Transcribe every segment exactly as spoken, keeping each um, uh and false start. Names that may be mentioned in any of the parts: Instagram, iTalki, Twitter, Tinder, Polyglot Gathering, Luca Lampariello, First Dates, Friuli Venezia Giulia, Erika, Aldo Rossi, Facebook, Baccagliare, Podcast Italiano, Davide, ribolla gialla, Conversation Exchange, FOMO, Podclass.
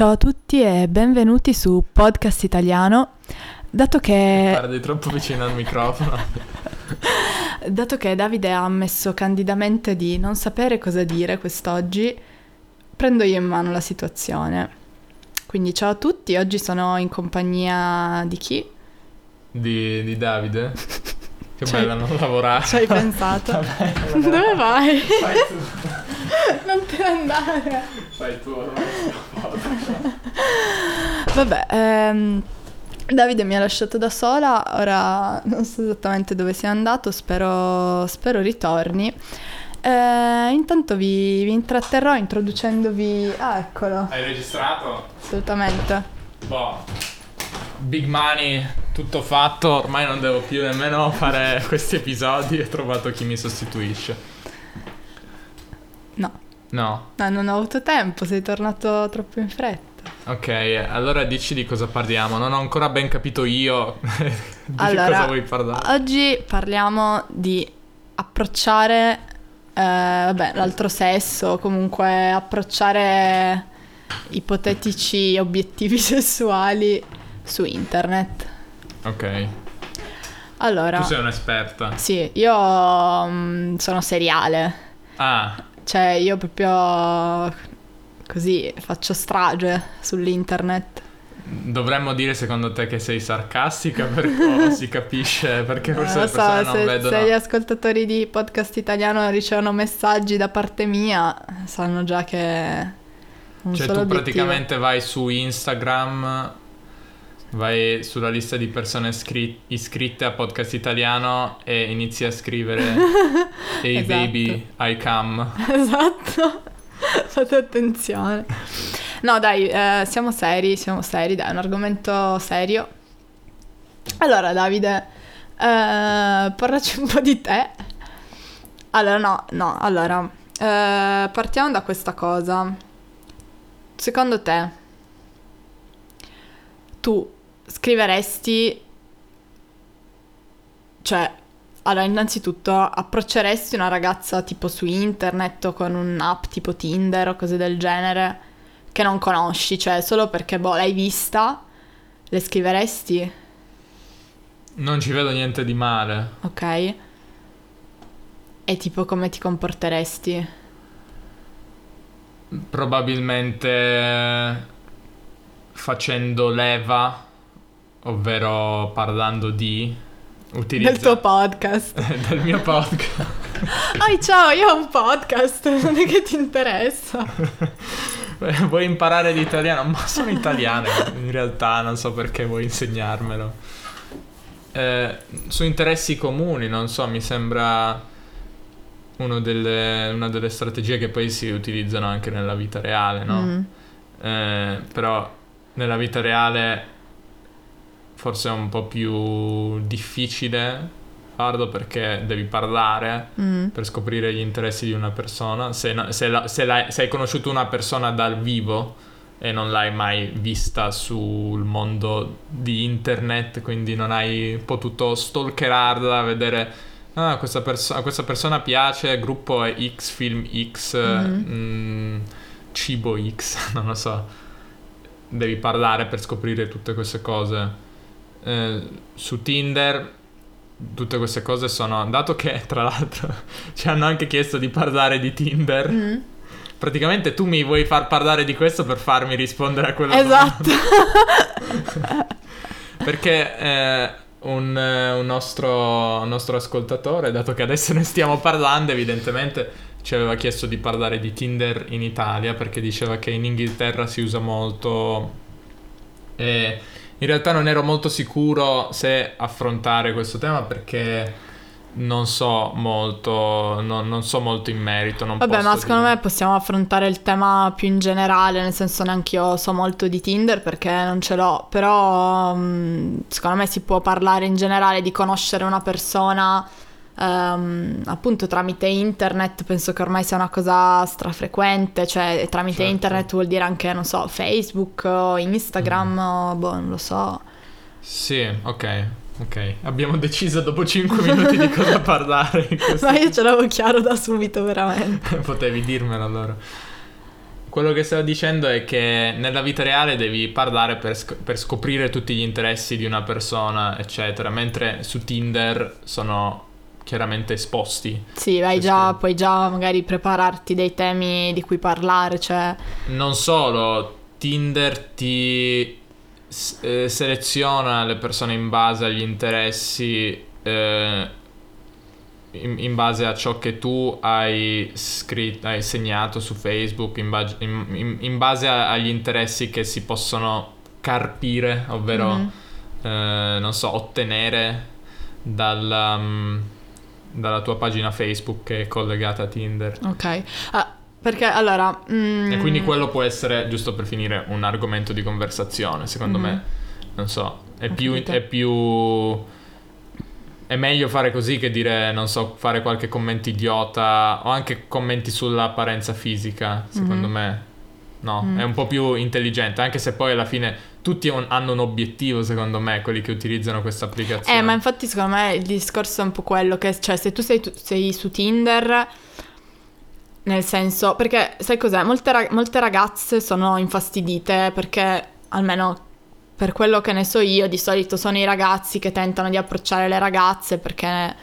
Ciao a tutti e benvenuti su Podcast Italiano. Dato che... Guardi troppo vicino al microfono. Dato che Davide ha ammesso candidamente di non sapere cosa dire quest'oggi, prendo io in mano la situazione. Quindi ciao a tutti, oggi sono in compagnia di chi? Di, di Davide. Che c'hai, bella, non lavorare. Ci hai pensato? Vabbè, dove vai? Fai tu. Non te ne andare. Fai tu. Vabbè, ehm, Davide mi ha lasciato da sola, ora non so esattamente dove sia andato, spero, spero ritorni. Eh, intanto vi, vi intratterrò introducendovi... Ah, eccolo. Hai registrato? Assolutamente. Boh. Big money, tutto fatto, ormai non devo più nemmeno fare questi episodi e ho trovato chi mi sostituisce. No. No? No, non ho avuto tempo, sei tornato troppo in fretta. Ok, allora dici di cosa parliamo, non ho ancora ben capito io di allora, cosa vuoi parlare. Oggi parliamo di approcciare, eh, vabbè, l'altro sesso, comunque approcciare ipotetici obiettivi sessuali su internet. Ok. Allora, tu sei un'esperta. Sì, io um, sono seriale. Ah. Cioè io proprio così faccio strage sull'internet. Dovremmo dire secondo te che sei sarcastica, perché si capisce, perché forse non le persone so, non se, vedono. Se gli ascoltatori di Podcast Italiano ricevono messaggi da parte mia, sanno già che non cioè tu obiettivo. Praticamente vai su Instagram, vai sulla lista di persone iscrit- iscritte a Podcast Italiano e inizi a scrivere Hey esatto. Baby, I come. Esatto, fate attenzione. No dai, eh, siamo seri, siamo seri, dai, è un argomento serio. Allora Davide, eh, parlaci un po' di te. Allora no, no, allora, eh, partiamo da questa cosa. Secondo te, tu scriveresti, cioè, allora innanzitutto approcceresti una ragazza tipo su internet o con un'app tipo Tinder o cose del genere che non conosci, cioè solo perché boh l'hai vista, le scriveresti? Non ci vedo niente di male. Ok. E tipo come ti comporteresti? Probabilmente... facendo leva, ovvero parlando di utilizzo del tuo podcast. Del mio podcast. Oh, ciao, io ho un podcast, non è che ti interessa. Vuoi imparare l'italiano? Ma sono italiano, in realtà non so perché vuoi insegnarmelo. Eh, su interessi comuni, non so, mi sembra uno delle, una delle strategie che poi si utilizzano anche nella vita reale, no? Mm. Eh, però... nella vita reale forse è un po' più difficile farlo perché devi parlare mm. per scoprire gli interessi di una persona. Se, no, se, la, se, la, se hai conosciuto una persona dal vivo e non l'hai mai vista sul mondo di internet, quindi non hai potuto stalkerarla, vedere ah, questa perso- a questa persona piace, gruppo è X, film X, mm. mh, cibo X, non lo so. Devi parlare per scoprire tutte queste cose. Eh, su Tinder tutte queste cose sono... Dato che, tra l'altro, ci hanno anche chiesto di parlare di Tinder. Mm. Praticamente tu mi vuoi far parlare di questo per farmi rispondere a quello. Esatto. Perché eh, un, un, nostro, un nostro ascoltatore, dato che adesso ne stiamo parlando, evidentemente... ci aveva chiesto di parlare di Tinder in Italia perché diceva che in Inghilterra si usa molto e in realtà non ero molto sicuro se affrontare questo tema perché non so molto no, non so molto in merito non vabbè posso ma secondo dire. Me possiamo affrontare il tema più in generale, nel senso neanche io so molto di Tinder perché non ce l'ho, però secondo me si può parlare in generale di conoscere una persona Um, appunto tramite internet. Penso che ormai sia una cosa strafrequente, cioè tramite certo. internet vuol dire anche, non so, Facebook o Instagram, mm. o, boh, non lo so. Sì, ok, ok. Abbiamo deciso dopo cinque minuti di cosa parlare. Ma no, io ce l'avevo chiaro da subito, veramente. Potevi dirmelo allora. Quello che stavo dicendo è che nella vita reale devi parlare per, sc- per scoprire tutti gli interessi di una persona, eccetera, mentre su Tinder sono chiaramente esposti. Sì, vai già, puoi già magari prepararti dei temi di cui parlare, cioè... Non solo, Tinder ti eh, seleziona le persone in base agli interessi, eh, In, in base a ciò che tu hai scritto, hai segnato su Facebook, in, base, in, in, in base a, agli interessi che si possono carpire, ovvero mm-hmm. eh, non so, ottenere dalla, um, dalla tua pagina Facebook che è collegata a Tinder. Ok, ah, perché allora mm... e quindi quello può essere, giusto per finire, un argomento di conversazione, secondo mm-hmm. me. Non so, è Ho più finito. è più È meglio fare così che dire, non so, fare qualche commento idiota o anche commenti sull'apparenza fisica, secondo mm-hmm. me. No, mm-hmm. è un po' più intelligente, anche se poi alla fine tutti un, hanno un obiettivo, secondo me, quelli che utilizzano questa applicazione. Eh, ma infatti secondo me il discorso è un po' quello che, cioè, se tu sei, tu, sei su Tinder... Nel senso, perché sai cos'è? Molte, rag- molte ragazze sono infastidite perché, almeno... Per quello che ne so io, di solito sono i ragazzi che tentano di approcciare le ragazze perché,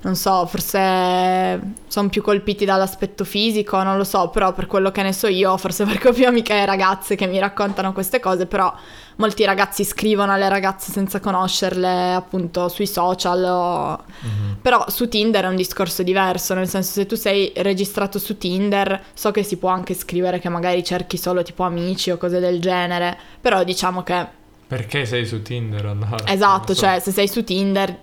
non so, forse sono più colpiti dall'aspetto fisico, non lo so, però per quello che ne so io, forse perché ho più amiche ragazze che mi raccontano queste cose, però molti ragazzi scrivono alle ragazze senza conoscerle, appunto, sui social. O... Mm-hmm. Però su Tinder è un discorso diverso, nel senso, se tu sei registrato su Tinder, so che si può anche scrivere che magari cerchi solo tipo amici o cose del genere, però diciamo che... Perché sei su Tinder allora? Esatto, so. Cioè se sei su Tinder...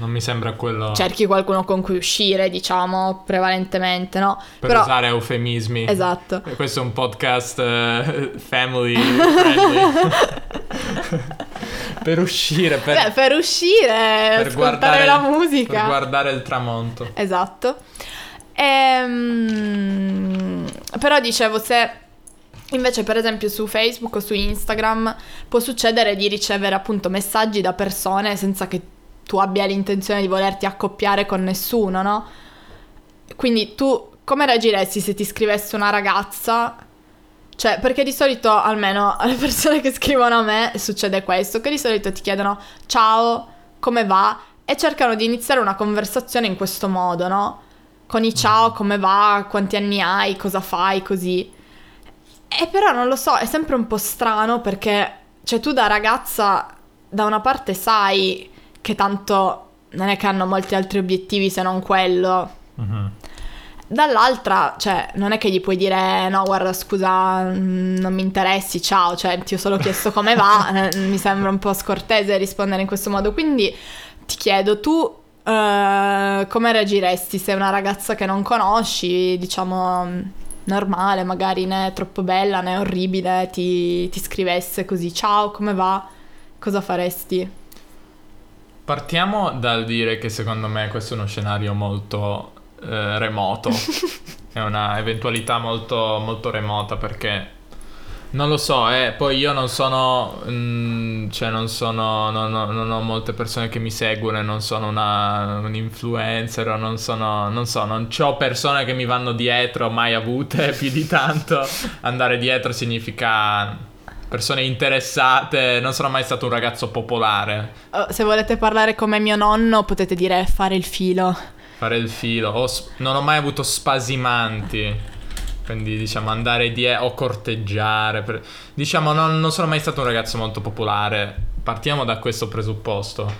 Non mi sembra quello... Cerchi qualcuno con cui uscire, diciamo, prevalentemente, no? Per Però... usare eufemismi. Esatto. Questo è un podcast uh, family friendly. Per uscire, per... Beh, per uscire, per ascoltare la musica. Per guardare il tramonto. Esatto. Ehm... Però dicevo, se... Invece per esempio su Facebook o su Instagram può succedere di ricevere appunto messaggi da persone senza che tu abbia l'intenzione di volerti accoppiare con nessuno, no? Quindi tu come reagiresti se ti scrivesse una ragazza? Cioè, perché di solito, almeno alle persone che scrivono a me succede questo, che di solito ti chiedono ciao, come va? E cercano di iniziare una conversazione in questo modo, no? Con i ciao, come va, quanti anni hai, cosa fai, così... E però non lo so, è sempre un po' strano perché, cioè, tu da ragazza da una parte sai che tanto non è che hanno molti altri obiettivi se non quello, uh-huh. dall'altra, cioè, non è che gli puoi dire no guarda scusa non mi interessi, ciao, cioè ti ho solo chiesto come va, mi sembra un po' scortese rispondere in questo modo, quindi ti chiedo tu... Uh, come reagiresti se una ragazza che non conosci, diciamo normale, magari né troppo bella né orribile, ti, ti scrivesse così, ciao, come va? Cosa faresti? Partiamo dal dire che secondo me questo è uno scenario molto eh, remoto, è una eventualità molto, molto remota perché... Non lo so, eh, poi io non sono, mh, cioè non sono, non, non, non ho molte persone che mi seguono, non sono una, un influencer, non sono, non so, non c'ho persone che mi vanno dietro, mai avute più di tanto, andare dietro significa persone interessate, non sono mai stato un ragazzo popolare. Se volete parlare come mio nonno potete dire fare il filo. Fare il filo, ho, non ho mai avuto spasimanti. Quindi diciamo andare dietro o corteggiare per... Diciamo non, non sono mai stato un ragazzo molto popolare. Partiamo da questo presupposto.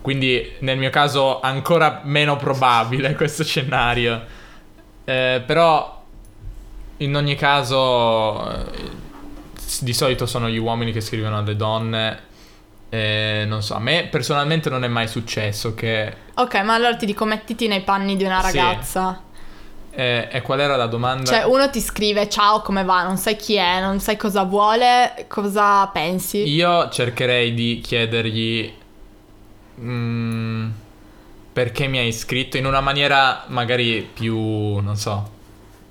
Quindi nel mio caso ancora meno probabile questo scenario, eh, però in ogni caso di solito sono gli uomini che scrivono alle donne. Eh, non so, a me personalmente non è mai successo che... Ok, ma allora ti dico mettiti nei panni di una ragazza, sì. E, e qual era la domanda? Cioè uno ti scrive ciao come va, non sai chi è, non sai cosa vuole, cosa pensi? Io cercherei di chiedergli mm, perché mi hai iscritto in una maniera magari più, non so,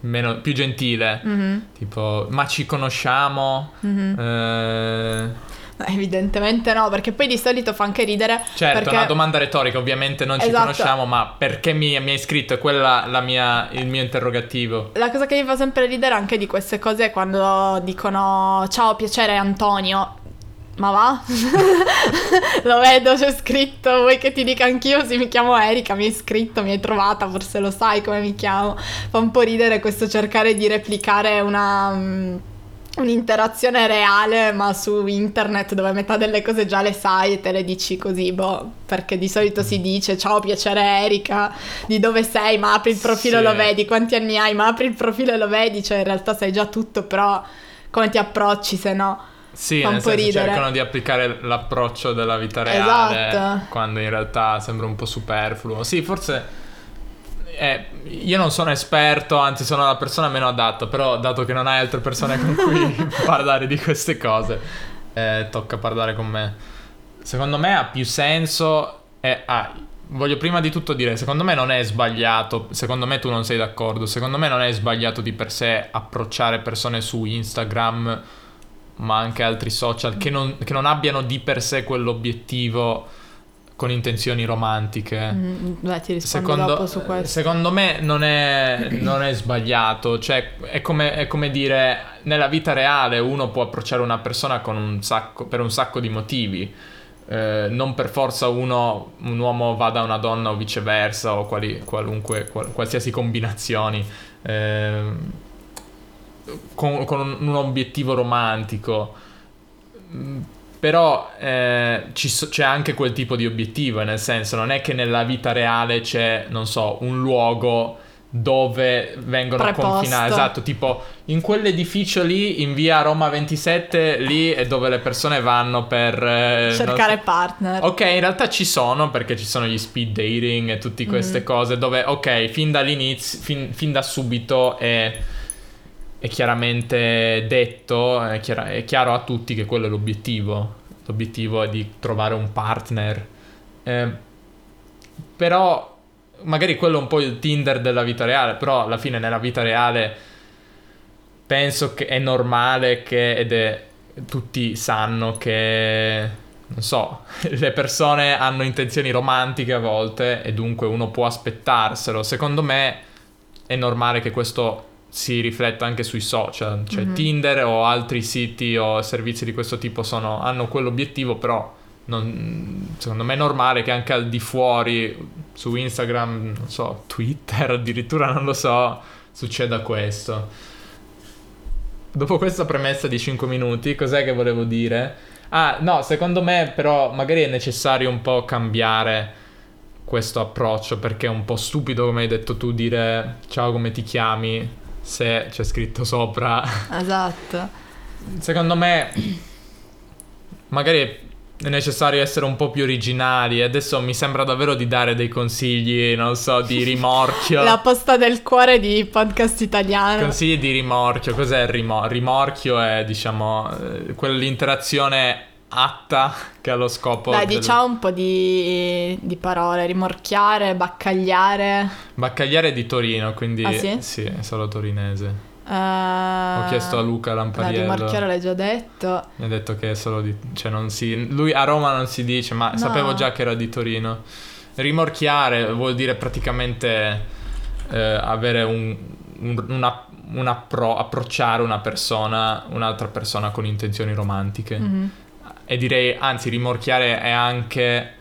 meno, più gentile, mm-hmm. tipo ma ci conosciamo? Mm-hmm. Eh... Evidentemente no, perché poi di solito fa anche ridere. Certo, perché... una domanda retorica, ovviamente non esatto. ci conosciamo, ma perché mi, mi hai scritto? È quella la mia, il mio interrogativo. La cosa che mi fa sempre ridere anche di queste cose è quando dicono ciao, piacere Antonio. Ma va? Lo vedo, c'è scritto, vuoi che ti dica anch'io? Sì, mi chiamo Erika, mi hai scritto, mi hai trovata, forse lo sai come mi chiamo. Fa un po' ridere questo cercare di replicare una... un'interazione reale, ma su internet dove metà delle cose già le sai e te le dici così, boh, perché di solito si dice ciao piacere Erika, di dove sei, ma apri il profilo e sì. lo vedi, quanti anni hai, ma apri il profilo e lo vedi, cioè in realtà sai già tutto, però come ti approcci se no? Sì, fa un nel po' senso ridere. Cercano di applicare l'approccio della vita reale, esatto. quando in realtà sembra un po' superfluo. Sì, forse... Eh, io non sono esperto, anzi sono la persona meno adatta, però dato che non hai altre persone con cui parlare di queste cose, eh, tocca parlare con me. Secondo me ha più senso eh, ah, voglio prima di tutto dire, secondo me non è sbagliato, secondo me tu non sei d'accordo, secondo me non è sbagliato di per sé approcciare persone su Instagram, ma anche altri social che non, che non abbiano di per sé quell'obiettivo con intenzioni romantiche. Mm, beh, ti rispondo secondo, dopo su questo. Secondo me non è, non è sbagliato, cioè è come, è come dire, nella vita reale uno può approcciare una persona con un sacco, per un sacco di motivi, eh, non per forza uno, un uomo va da una donna o viceversa o quali, qualunque, qual, qualsiasi combinazioni eh, con, con un, un obiettivo romantico. Però eh, ci so, c'è anche quel tipo di obiettivo, nel senso non è che nella vita reale c'è, non so, un luogo dove vengono confinati, esatto, tipo in quell'edificio lì in via Roma ventisette lì è dove le persone vanno per eh, cercare non so. partner. Ok, in realtà ci sono, perché ci sono gli speed dating e tutte queste mm. cose dove ok, fin dall'inizio, fin, fin da subito è... è chiaramente detto, è, chiaro, è chiaro a tutti che quello è l'obiettivo. L'obiettivo è di trovare un partner. Eh, però magari quello è un po' il Tinder della vita reale, però alla fine nella vita reale penso che è normale che ed è, tutti sanno che, non so, le persone hanno intenzioni romantiche a volte e dunque uno può aspettarselo. Secondo me è normale che questo... si rifletta anche sui social, cioè mm-hmm. Tinder o altri siti o servizi di questo tipo sono, hanno quell'obiettivo, però non, secondo me è normale che anche al di fuori, su Instagram, non so, Twitter addirittura, non lo so, succeda questo. Dopo questa premessa di cinque minuti, cos'è che volevo dire? Ah, no, secondo me però magari è necessario un po' cambiare questo approccio, perché è un po' stupido, come hai detto tu, dire ciao come ti chiami se c'è scritto sopra. Esatto. Secondo me magari è necessario essere un po' più originali. Adesso mi sembra davvero di dare dei consigli, non so, di rimorchio. La posta del cuore di Podcast Italiano. Consigli di rimorchio. Cos'è il rimorchio? Rimorchio è, diciamo, quell'interazione atta che ha lo scopo. Dai, del... diciamo un po' di, di parole, rimorchiare, baccagliare. Baccagliare è di Torino, quindi ah, sì? sì, è solo torinese. Uh... Ho chiesto a Luca Lampariello. La rimorchiare l'hai già detto. Mi ha detto che è solo di, cioè non si, lui a Roma non si dice, ma no. Sapevo già che era di Torino. Rimorchiare vuol dire praticamente eh, avere un, un una un appro- approcciare una persona, un'altra persona con intenzioni romantiche. Mm-hmm. E direi, anzi, rimorchiare è anche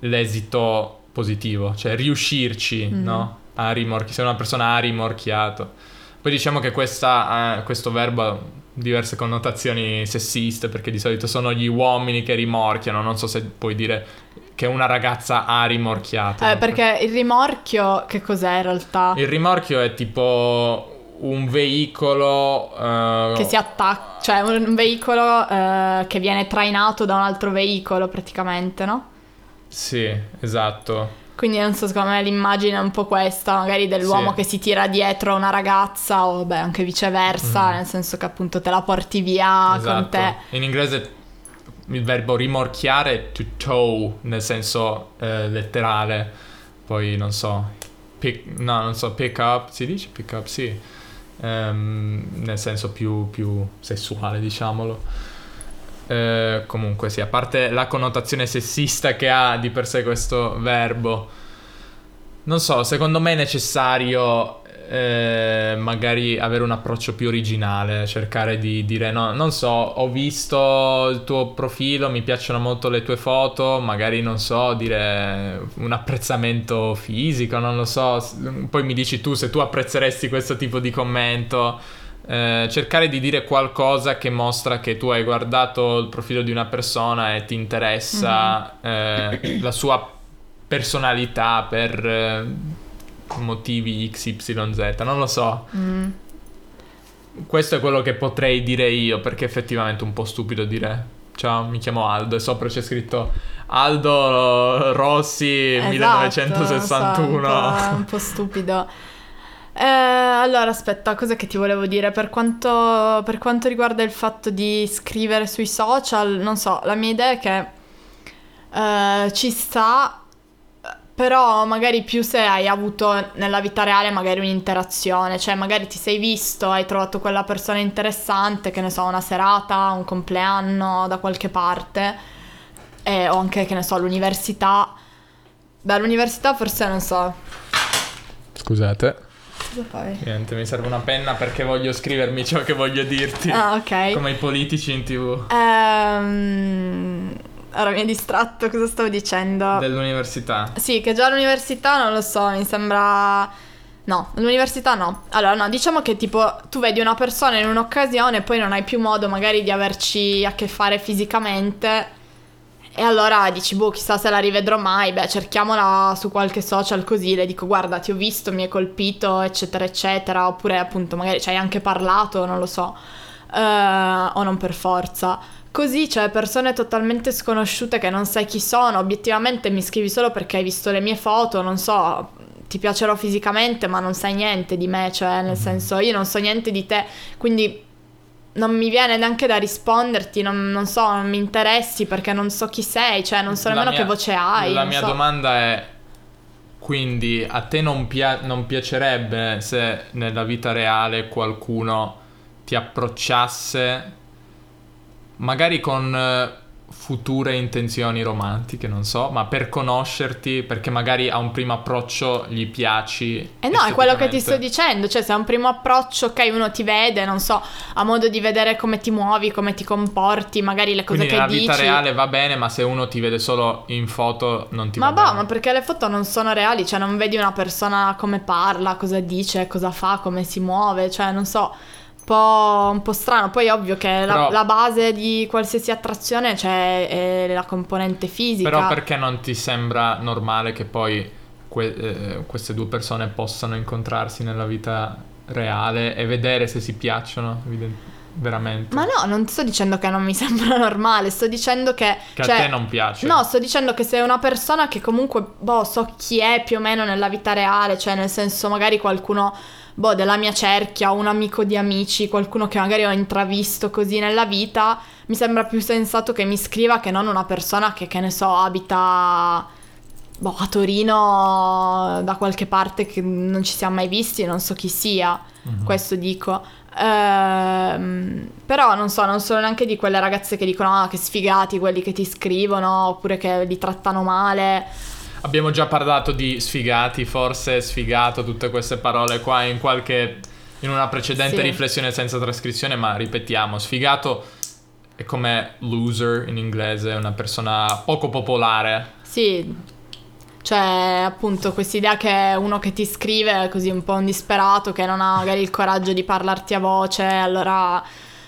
l'esito positivo, cioè riuscirci, mm-hmm. no? A rimorchi, se una persona ha rimorchiato. Poi diciamo che questa, eh, questo verbo ha diverse connotazioni sessiste, perché di solito sono gli uomini che rimorchiano, non so se puoi dire che una ragazza ha rimorchiato. Eh, perché il rimorchio che cos'è in realtà? Il rimorchio è tipo... un veicolo uh... che si attacca, cioè un veicolo uh, che viene trainato da un altro veicolo praticamente, no? Sì, esatto. Quindi non so, secondo me l'immagine è un po' questa, magari dell'uomo sì. che si tira dietro a una ragazza o beh anche viceversa, mm. nel senso che appunto te la porti via esatto. con te. In inglese il verbo rimorchiare è to tow, nel senso eh, letterale. Poi non so, pick... no, non so, pick up, si dice pick up, sì. Um, nel senso più, più sessuale, diciamolo. eh, comunque sì, a parte la connotazione sessista che ha di per sé questo verbo, non so, secondo me è necessario eh, magari avere un approccio più originale, cercare di dire no, non so, ho visto il tuo profilo, mi piacciono molto le tue foto, magari non so, dire un apprezzamento fisico, non lo so, poi mi dici tu se tu apprezzeresti questo tipo di commento. Eh, cercare di dire qualcosa che mostra che tu hai guardato il profilo di una persona e ti interessa mm-hmm. eh, la sua personalità per eh, motivi X Y Z, non lo so. Mm. Questo è quello che potrei dire io, perché è effettivamente un po' stupido dire ciao, mi chiamo Aldo e sopra c'è scritto Aldo Rossi, esatto, millenovecentosessantuno. So, un, po', un po' stupido. Eh, allora aspetta, cosa che ti volevo dire per quanto, per quanto riguarda il fatto di scrivere sui social, non so, la mia idea è che eh, ci sta, però magari più se hai avuto nella vita reale magari un'interazione, cioè magari ti sei visto, hai trovato quella persona interessante, che ne so, una serata, un compleanno da qualche parte, eh, o anche, che ne so, all'università. Beh, all'università forse non so. Scusate. Niente, mi serve una penna perché voglio scrivermi ciò che voglio dirti. Ah, ok. Come i politici in tv. Ehm... Ora mi è distratto, cosa stavo dicendo? Dell'università. Sì, che già l'università non lo so, mi sembra... No, l'università no. Allora no, diciamo che tipo tu vedi una persona in un'occasione e poi non hai più modo magari di averci a che fare fisicamente... E allora dici, boh, chissà se la rivedrò mai, beh, cerchiamola su qualche social così, le dico, guarda, ti ho visto, mi hai colpito, eccetera, eccetera, oppure appunto magari ci hai anche parlato, non lo so, uh, o non per forza. Così, cioè, persone totalmente sconosciute che non sai chi sono, obiettivamente mi scrivi solo perché hai visto le mie foto, non so, ti piacerò fisicamente, ma non sai niente di me, cioè, nel senso, io non so niente di te, quindi... Non mi viene neanche da risponderti, non, non so, non mi interessi perché non so chi sei, cioè non so nemmeno mia, che voce hai. La mia so. domanda è, quindi a te non, pia- non piacerebbe se nella vita reale qualcuno ti approcciasse magari con future intenzioni romantiche, non so, ma per conoscerti, perché magari a un primo approccio gli piaci? Eh no, è quello che ti sto dicendo, cioè se a un primo approccio, ok, uno ti vede, non so, ha modo di vedere come ti muovi, come ti comporti, magari le cose quindi che dici. Quindi nella vita reale va bene, ma se uno ti vede solo in foto non ti ma va boh, bene. Ma perché le foto non sono reali, cioè non vedi una persona come parla, cosa dice, cosa fa, come si muove, cioè non so... Po', un po' strano, poi è ovvio che però, la, la base di qualsiasi attrazione cioè, è la componente fisica. Però perché non ti sembra normale che poi que- eh, queste due persone possano incontrarsi nella vita reale e vedere se si piacciono evidentemente? Veramente. Ma no, non sto dicendo che non mi sembra normale, sto dicendo che... Che cioè, a te non piace. No, sto dicendo che se è una persona che comunque, boh, so chi è più o meno nella vita reale, cioè nel senso magari qualcuno, boh, della mia cerchia, un amico di amici, qualcuno che magari ho intravisto così nella vita, mi sembra più sensato che mi scriva che non una persona che, che ne so, abita... boh, a Torino da qualche parte che non ci siamo mai visti, non so chi sia, uh-huh. questo dico. Ehm, però non so, non sono neanche di quelle ragazze che dicono ah che sfigati quelli che ti scrivono oppure che li trattano male. Abbiamo già parlato di sfigati, forse sfigato, tutte queste parole qua in qualche in una precedente sì. riflessione senza trascrizione, ma ripetiamo, sfigato è come loser in inglese, una persona poco popolare. Sì. Cioè appunto quest'idea che uno che ti scrive è così un po' un disperato che non ha magari il coraggio di parlarti a voce, allora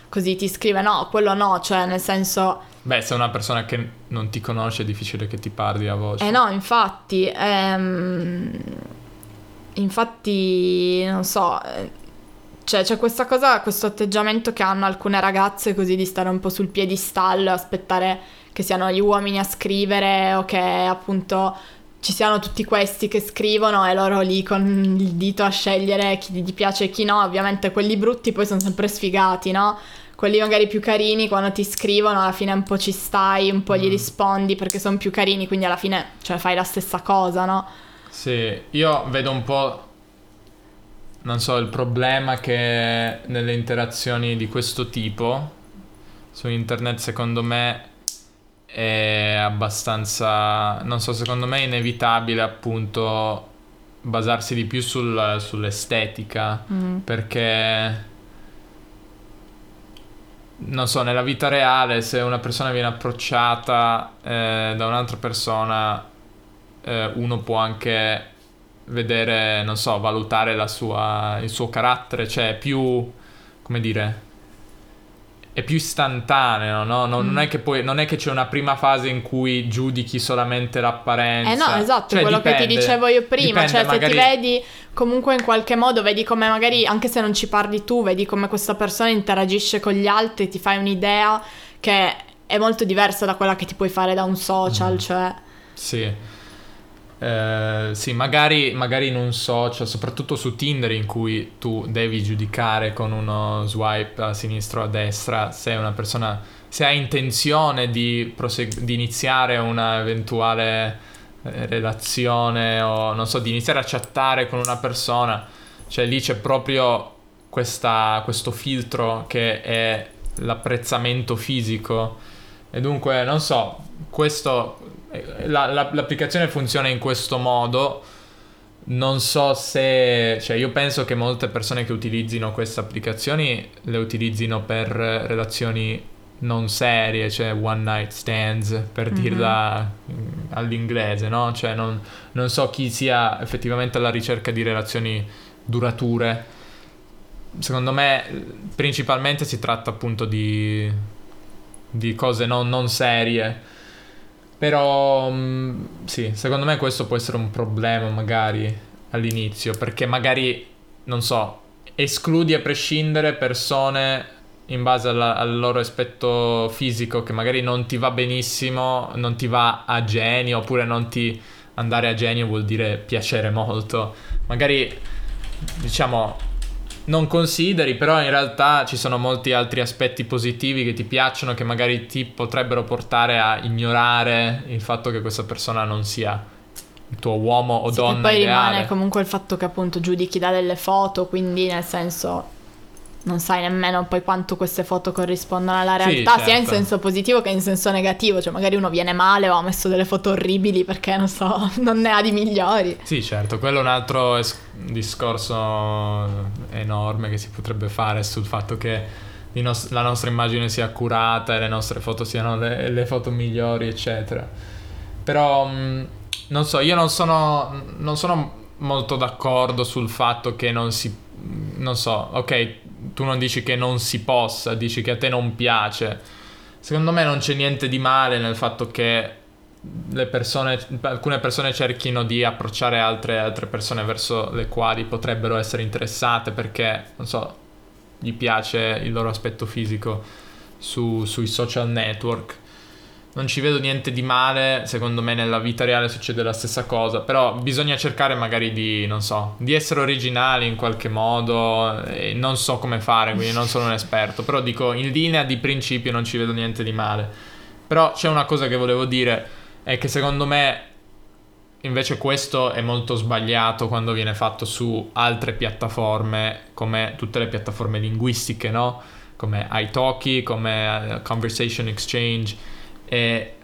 così ti scrive, no, quello no, cioè nel senso... Beh, se è una persona che non ti conosce è difficile che ti parli a voce. Eh no, infatti, ehm, infatti non so, cioè c'è questa cosa, questo atteggiamento che hanno alcune ragazze così di stare un po' sul piedistallo, aspettare che siano gli uomini a scrivere o che appunto... ci siano tutti questi che scrivono e loro lì con il dito a scegliere chi gli piace e chi no. Ovviamente quelli brutti poi sono sempre sfigati, no? Quelli magari più carini quando ti scrivono alla fine un po' ci stai, un po' gli mm. rispondi perché sono più carini, quindi alla fine cioè fai la stessa cosa, no? Sì, io vedo un po', non so, il problema che nelle interazioni di questo tipo su internet secondo me è abbastanza, non so, secondo me è inevitabile appunto basarsi di più sul, sull'estetica, mm-hmm. perché non so, nella vita reale se una persona viene approcciata eh, da un'altra persona eh, uno può anche vedere, non so, valutare la sua, il suo carattere, cioè è più, come dire, è più istantaneo, no? Non, mm. non è che poi non è che c'è una prima fase in cui giudichi solamente l'apparenza. Eh no, esatto, cioè, quello dipende, che ti dicevo io prima, dipende, cioè magari... se ti vedi comunque in qualche modo, vedi come magari, anche se non ci parli tu, vedi come questa persona interagisce con gli altri, ti fai un'idea che è molto diversa da quella che ti puoi fare da un social, mm. cioè... Sì. Eh, sì, magari, magari in un social, soprattutto su Tinder in cui tu devi giudicare con uno swipe a sinistra o a destra se una persona, se ha intenzione di, prosegu- di iniziare una eventuale eh, relazione o non so, di iniziare a chattare con una persona, cioè lì c'è proprio questa, questo filtro che è l'apprezzamento fisico e dunque non so, questo... La, la, l'applicazione funziona in questo modo, non so se, cioè io penso che molte persone che utilizzino queste applicazioni le utilizzino per relazioni non serie, cioè one night stands per mm-hmm. dirla all'inglese, no? Cioè non, non so chi sia effettivamente alla ricerca di relazioni durature. Secondo me principalmente si tratta appunto di, di cose non, non serie. Però sì, secondo me questo può essere un problema magari all'inizio, perché magari, non so, escludi a prescindere persone in base alla, al loro aspetto fisico che magari non ti va benissimo, non ti va a genio, oppure non ti... andare a genio vuol dire piacere molto. Magari, diciamo, non consideri, però in realtà ci sono molti altri aspetti positivi che ti piacciono, che magari ti potrebbero portare a ignorare il fatto che questa persona non sia il tuo uomo o sì, donna ideale. Poi rimane comunque il fatto che appunto giudichi da delle foto, quindi nel senso non sai nemmeno poi quanto queste foto corrispondano alla realtà, sì, certo. Sia in senso positivo che in senso negativo, cioè magari uno viene male o ha messo delle foto orribili perché non so, non ne ha di migliori. Sì, certo, quello è un altro es- discorso enorme che si potrebbe fare sul fatto che nos- la nostra immagine sia curata e le nostre foto siano le, le foto migliori, eccetera. Però mh, non so, io non sono non sono molto d'accordo sul fatto che non si non so, ok, tu non dici che non si possa, dici che a te non piace. Secondo me non c'è niente di male nel fatto che le persone, alcune persone cerchino di approcciare altre, altre persone verso le quali potrebbero essere interessate perché, non so, gli piace il loro aspetto fisico su, sui social network. Non ci vedo niente di male, secondo me nella vita reale succede la stessa cosa, però bisogna cercare magari di, non so, di essere originali in qualche modo, e non so come fare, quindi non sono un esperto, però dico, in linea di principio non ci vedo niente di male. Però c'è una cosa che volevo dire, è che secondo me invece questo è molto sbagliato quando viene fatto su altre piattaforme, come tutte le piattaforme linguistiche, no? Come iTalki, come Conversation Exchange. E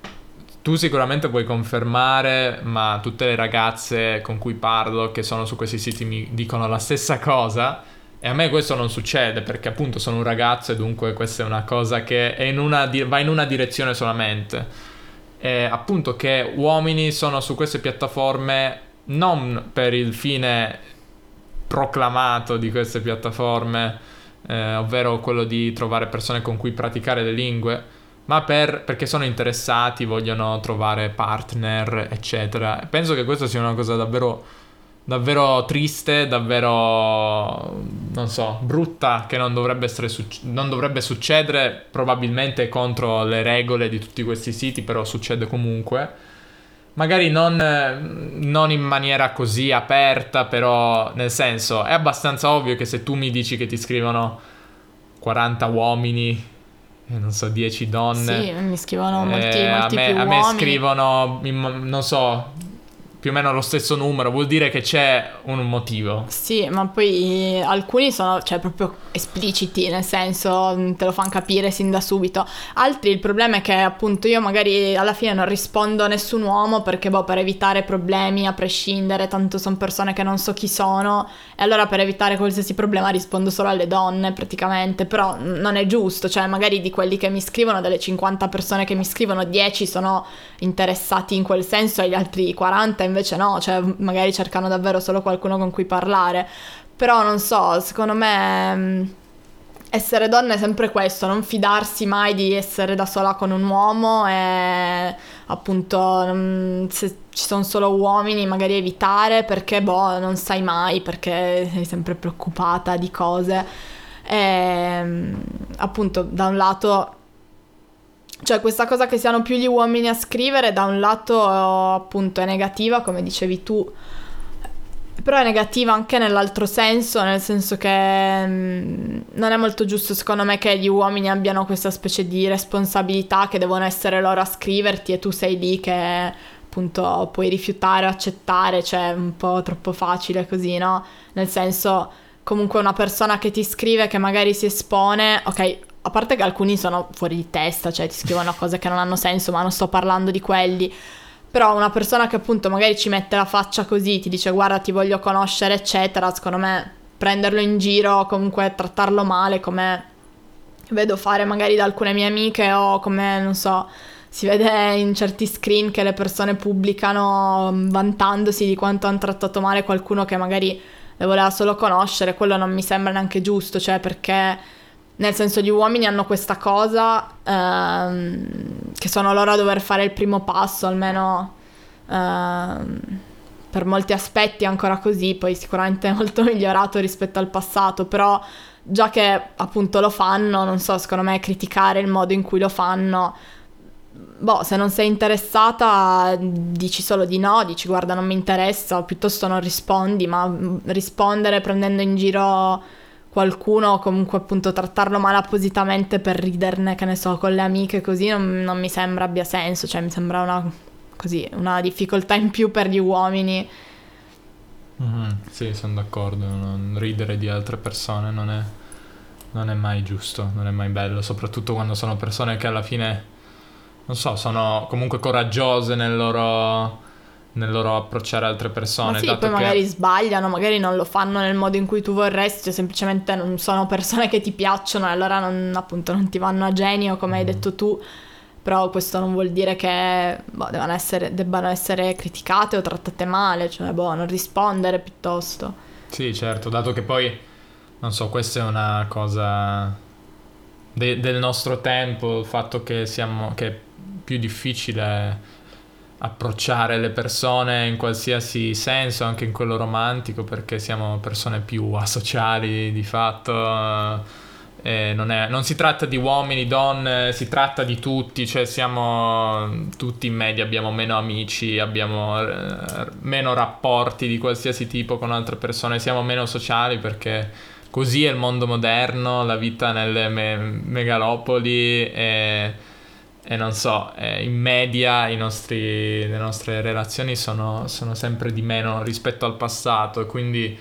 tu sicuramente puoi confermare, ma tutte le ragazze con cui parlo che sono su questi siti mi dicono la stessa cosa e a me questo non succede perché appunto sono un ragazzo e dunque questa è una cosa che è in una di- va in una direzione solamente. E appunto che uomini sono su queste piattaforme non per il fine proclamato di queste piattaforme, eh, ovvero quello di trovare persone con cui praticare le lingue, ma per, perché sono interessati, vogliono trovare partner, eccetera. Penso che questa sia una cosa davvero, davvero triste, davvero, non so, brutta, che non dovrebbe essere succe- non dovrebbe succedere, probabilmente contro le regole di tutti questi siti, però succede comunque. Magari non, non in maniera così aperta, però nel senso, è abbastanza ovvio che se tu mi dici che ti scrivono quaranta uomini... non so, dieci donne. Sì, mi scrivono molti, eh, molti a me, più a uomini. A me scrivono, non so, più o meno lo stesso numero, vuol dire che c'è un motivo. Sì, ma poi alcuni sono, cioè, proprio espliciti, nel senso te lo fanno capire sin da subito. Altri il problema è che appunto io magari alla fine non rispondo a nessun uomo perché boh, per evitare problemi a prescindere, tanto sono persone che non so chi sono, e allora per evitare qualsiasi problema rispondo solo alle donne praticamente. Però non è giusto, cioè magari di quelli che mi scrivono, delle cinquanta persone che mi scrivono, dieci sono interessati in quel senso e gli altri quaranta invece no, cioè magari cercano davvero solo qualcuno con cui parlare. Però non so, secondo me essere donna è sempre questo, non fidarsi mai di essere da sola con un uomo, e appunto se ci sono solo uomini magari evitare, perché boh, non sai mai, perché sei sempre preoccupata di cose. E appunto da un lato, cioè questa cosa che siano più gli uomini a scrivere, da un lato appunto è negativa, come dicevi tu, però è negativa anche nell'altro senso, nel senso che mh, non è molto giusto secondo me che gli uomini abbiano questa specie di responsabilità che devono essere loro a scriverti e tu sei lì che appunto puoi rifiutare o accettare, cioè un po' troppo facile così, no? Nel senso, comunque una persona che ti scrive, che magari si espone, ok, a parte che alcuni sono fuori di testa, cioè ti scrivono cose che non hanno senso, ma non sto parlando di quelli. Però una persona che appunto magari ci mette la faccia così, ti dice guarda ti voglio conoscere eccetera, secondo me prenderlo in giro, comunque trattarlo male, come vedo fare magari da alcune mie amiche, o come non so, si vede in certi screen che le persone pubblicano vantandosi di quanto hanno trattato male qualcuno che magari le voleva solo conoscere. Quello non mi sembra neanche giusto, cioè perché, nel senso, gli uomini hanno questa cosa ehm, che sono loro a dover fare il primo passo, almeno ehm, per molti aspetti è ancora così, poi sicuramente è molto migliorato rispetto al passato, però già che appunto lo fanno, non so, secondo me criticare il modo in cui lo fanno, boh, se non sei interessata dici solo di no, dici guarda non mi interessa, o piuttosto non rispondi. Ma rispondere prendendo in giro qualcuno, o comunque appunto trattarlo male appositamente per riderne, che ne so, con le amiche così, non, non mi sembra abbia senso, cioè mi sembra una, così, una difficoltà in più per gli uomini. Mm-hmm. Sì, sono d'accordo, non ridere di altre persone non è, non è mai giusto, non è mai bello, soprattutto quando sono persone che alla fine, non so, sono comunque coraggiose nel loro... nel loro approcciare altre persone. Ma sì, dato poi che... magari sbagliano, magari non lo fanno nel modo in cui tu vorresti, cioè semplicemente non sono persone che ti piacciono e allora non, appunto non ti vanno a genio, come mm. hai detto tu. Però questo non vuol dire che boh, debbano essere, debbano essere criticate o trattate male, cioè boh, non rispondere piuttosto. Sì, certo, dato che poi non so, questa è una cosa de- del nostro tempo, il fatto che siamo, che è più difficile approcciare le persone in qualsiasi senso, anche in quello romantico, perché siamo persone più asociali di fatto, e non è, non si tratta di uomini, donne, si tratta di tutti, cioè siamo tutti in media, abbiamo meno amici, abbiamo r- meno rapporti di qualsiasi tipo con altre persone, siamo meno sociali perché così è il mondo moderno, la vita nelle me- megalopoli e... E non so, eh, in media i nostri, le nostre relazioni sono, sono sempre di meno rispetto al passato, e quindi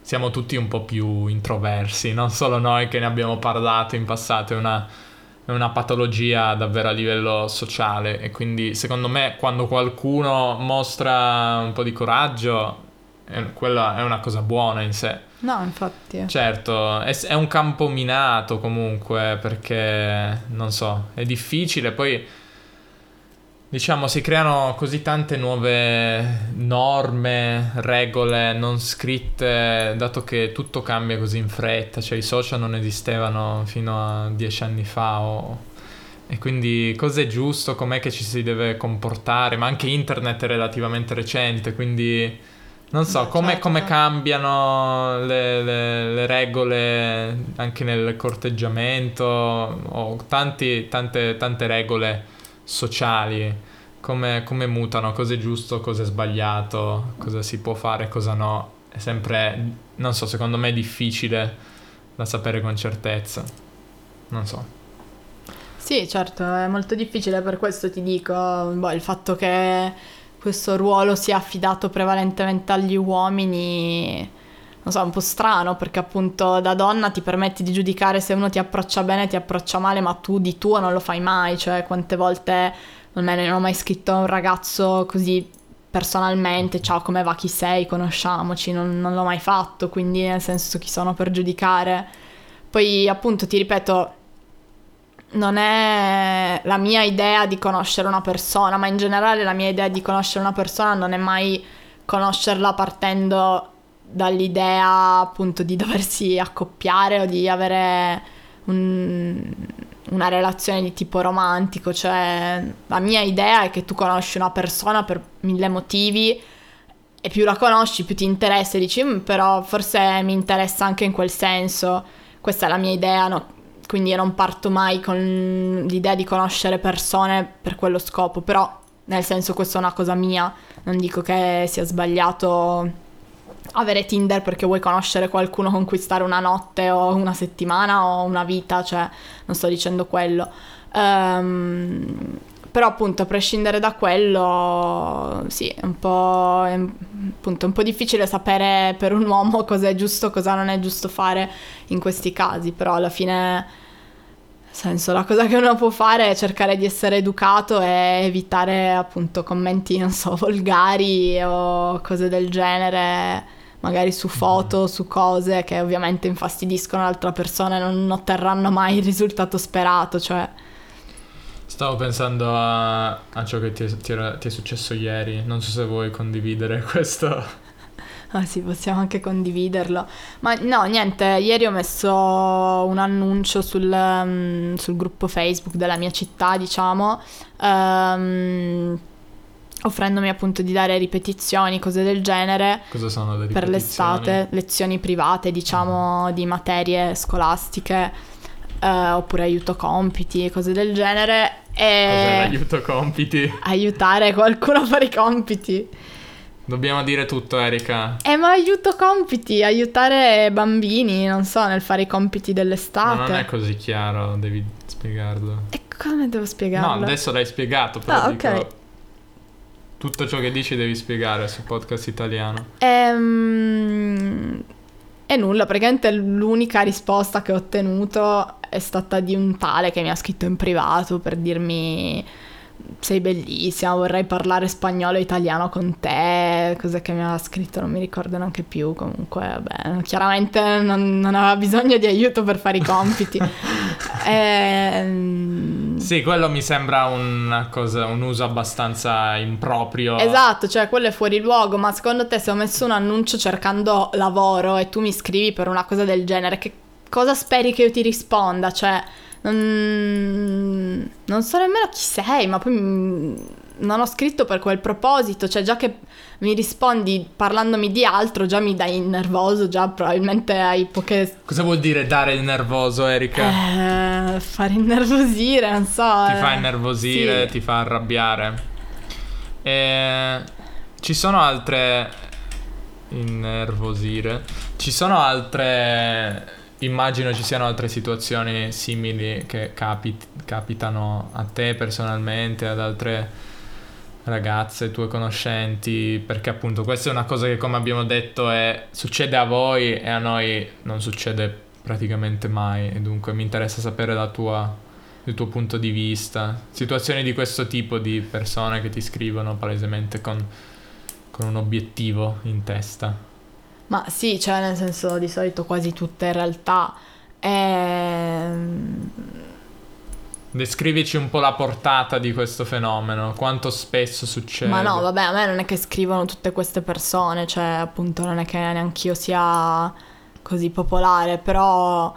siamo tutti un po' più introversi, non solo noi che ne abbiamo parlato in passato, è una, è una patologia davvero a livello sociale. E quindi secondo me quando qualcuno mostra un po' di coraggio, eh, quella è una cosa buona in sé. No, infatti. Certo, è, è un campo minato comunque, perché, non so, è difficile. Poi, diciamo, si creano così tante nuove norme, regole non scritte, dato che tutto cambia così in fretta. Cioè, i social non esistevano fino a dieci anni fa o... E quindi cos'è giusto, com'è che ci si deve comportare. Ma anche internet è relativamente recente, quindi... Non so, no, come, certo. Come cambiano le, le, le regole anche nel corteggiamento, o tanti, tante, tante regole sociali, come, come mutano, cosa è giusto, cosa è sbagliato, cosa si può fare, cosa no. È sempre, non so, secondo me è difficile da sapere con certezza, non so. Sì, certo, è molto difficile, per questo ti dico, boh, il fatto che... questo ruolo sia affidato prevalentemente agli uomini, non so, un po' strano, perché appunto da donna ti permetti di giudicare se uno ti approccia bene, ti approccia male, ma tu di tuo non lo fai mai. Cioè, quante volte almeno non ho mai scritto a un ragazzo così personalmente: ciao, come va, chi sei, conosciamoci, non, non l'ho mai fatto, quindi nel senso, chi sono per giudicare? Poi appunto ti ripeto, non è la mia idea di conoscere una persona, ma in generale la mia idea di conoscere una persona non è mai conoscerla partendo dall'idea appunto di doversi accoppiare o di avere un, una relazione di tipo romantico. Cioè, la mia idea è che tu conosci una persona per mille motivi e più la conosci più ti interessa e dici però forse mi interessa anche in quel senso. Questa è la mia idea, no? Quindi io non parto mai con l'idea di conoscere persone per quello scopo, però nel senso, questa è una cosa mia, non dico che sia sbagliato avere Tinder perché vuoi conoscere qualcuno, conquistare una notte o una settimana o una vita, cioè non sto dicendo quello. Um, però appunto, a prescindere da quello, sì, è un po' è, appunto, un po' difficile sapere per un uomo cosa è giusto, cosa non è giusto fare in questi casi, però alla fine, senso, la cosa che uno può fare è cercare di essere educato e evitare appunto commenti, non so, volgari o cose del genere, magari su foto, su cose che ovviamente infastidiscono l'altra persona e non otterranno mai il risultato sperato. Cioè, stavo pensando a, a ciò che ti, ti, era, ti è successo ieri, non so se vuoi condividere questo. Ah sì, possiamo anche condividerlo. Ma no, niente, ieri ho messo un annuncio sul, um, sul gruppo Facebook della mia città, diciamo, um, offrendomi appunto di dare ripetizioni, cose del genere. Cosa sono le ripetizioni? Per l'estate, lezioni private, diciamo, di materie scolastiche, uh, oppure aiuto compiti, cose del genere. E cos'è l'aiuto compiti? Aiutare qualcuno a fare i compiti. Dobbiamo dire tutto, Erika. Eh, ma aiuto compiti, aiutare bambini, non so, nel fare i compiti dell'estate. Ma non è così chiaro, devi spiegarlo. E come devo spiegarlo? No, adesso l'hai spiegato, però ah, dico, okay. Tutto ciò che dici devi spiegare su Podcast Italiano. Ehm... E nulla, praticamente l'unica risposta che ho ottenuto è stata di un tale che mi ha scritto in privato per dirmi: sei bellissima, vorrei parlare spagnolo e italiano con te. Cos'è che mi aveva scritto? Non mi ricordo neanche più. Comunque, vabbè, chiaramente non, non aveva bisogno di aiuto per fare i compiti. e... Sì, quello mi sembra una cosa, un uso abbastanza improprio. Esatto, cioè quello è fuori luogo. Ma secondo te, se ho messo un annuncio cercando lavoro e tu mi scrivi per una cosa del genere, che cosa speri che io ti risponda? Cioè, non so nemmeno chi sei, ma poi non ho scritto per quel proposito. Cioè, già che mi rispondi parlandomi di altro, già mi dai il nervoso, già probabilmente hai poche... Cosa vuol dire dare il nervoso, Erika? Eh, far innervosire, non so. Ti fa innervosire, sì. Ti fa arrabbiare. E... Ci sono altre... Innervosire. Ci sono altre... Immagino ci siano altre situazioni simili che capit- capitano a te personalmente, ad altre ragazze tue conoscenti, perché appunto questa è una cosa che, come abbiamo detto, è, succede a voi e a noi non succede praticamente mai, e dunque mi interessa sapere la tua, il tuo punto di vista. Situazioni di questo tipo, di persone che ti scrivono palesemente con, con un obiettivo in testa. Ma sì, cioè nel senso, di solito quasi tutte in realtà. Ehm... Descrivici un po' la portata di questo fenomeno, quanto spesso succede. Ma no, vabbè, a me non è che scrivono tutte queste persone, cioè appunto non è che neanch'io sia così popolare, però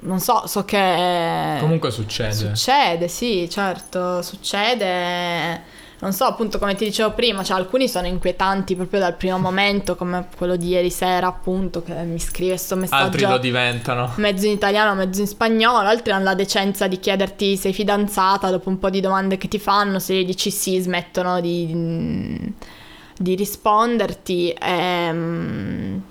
non so, so che... Comunque succede. Succede, sì, certo, succede... Non so, appunto, come ti dicevo prima, cioè alcuni sono inquietanti proprio dal primo momento, come quello di ieri sera, appunto, che mi scrive sto messaggio. Altri lo diventano. Mezzo in italiano, mezzo in spagnolo. Altri hanno la decenza di chiederti: sei fidanzata? Dopo un po' di domande che ti fanno, se gli dici sì, smettono di, di risponderti. Ehm...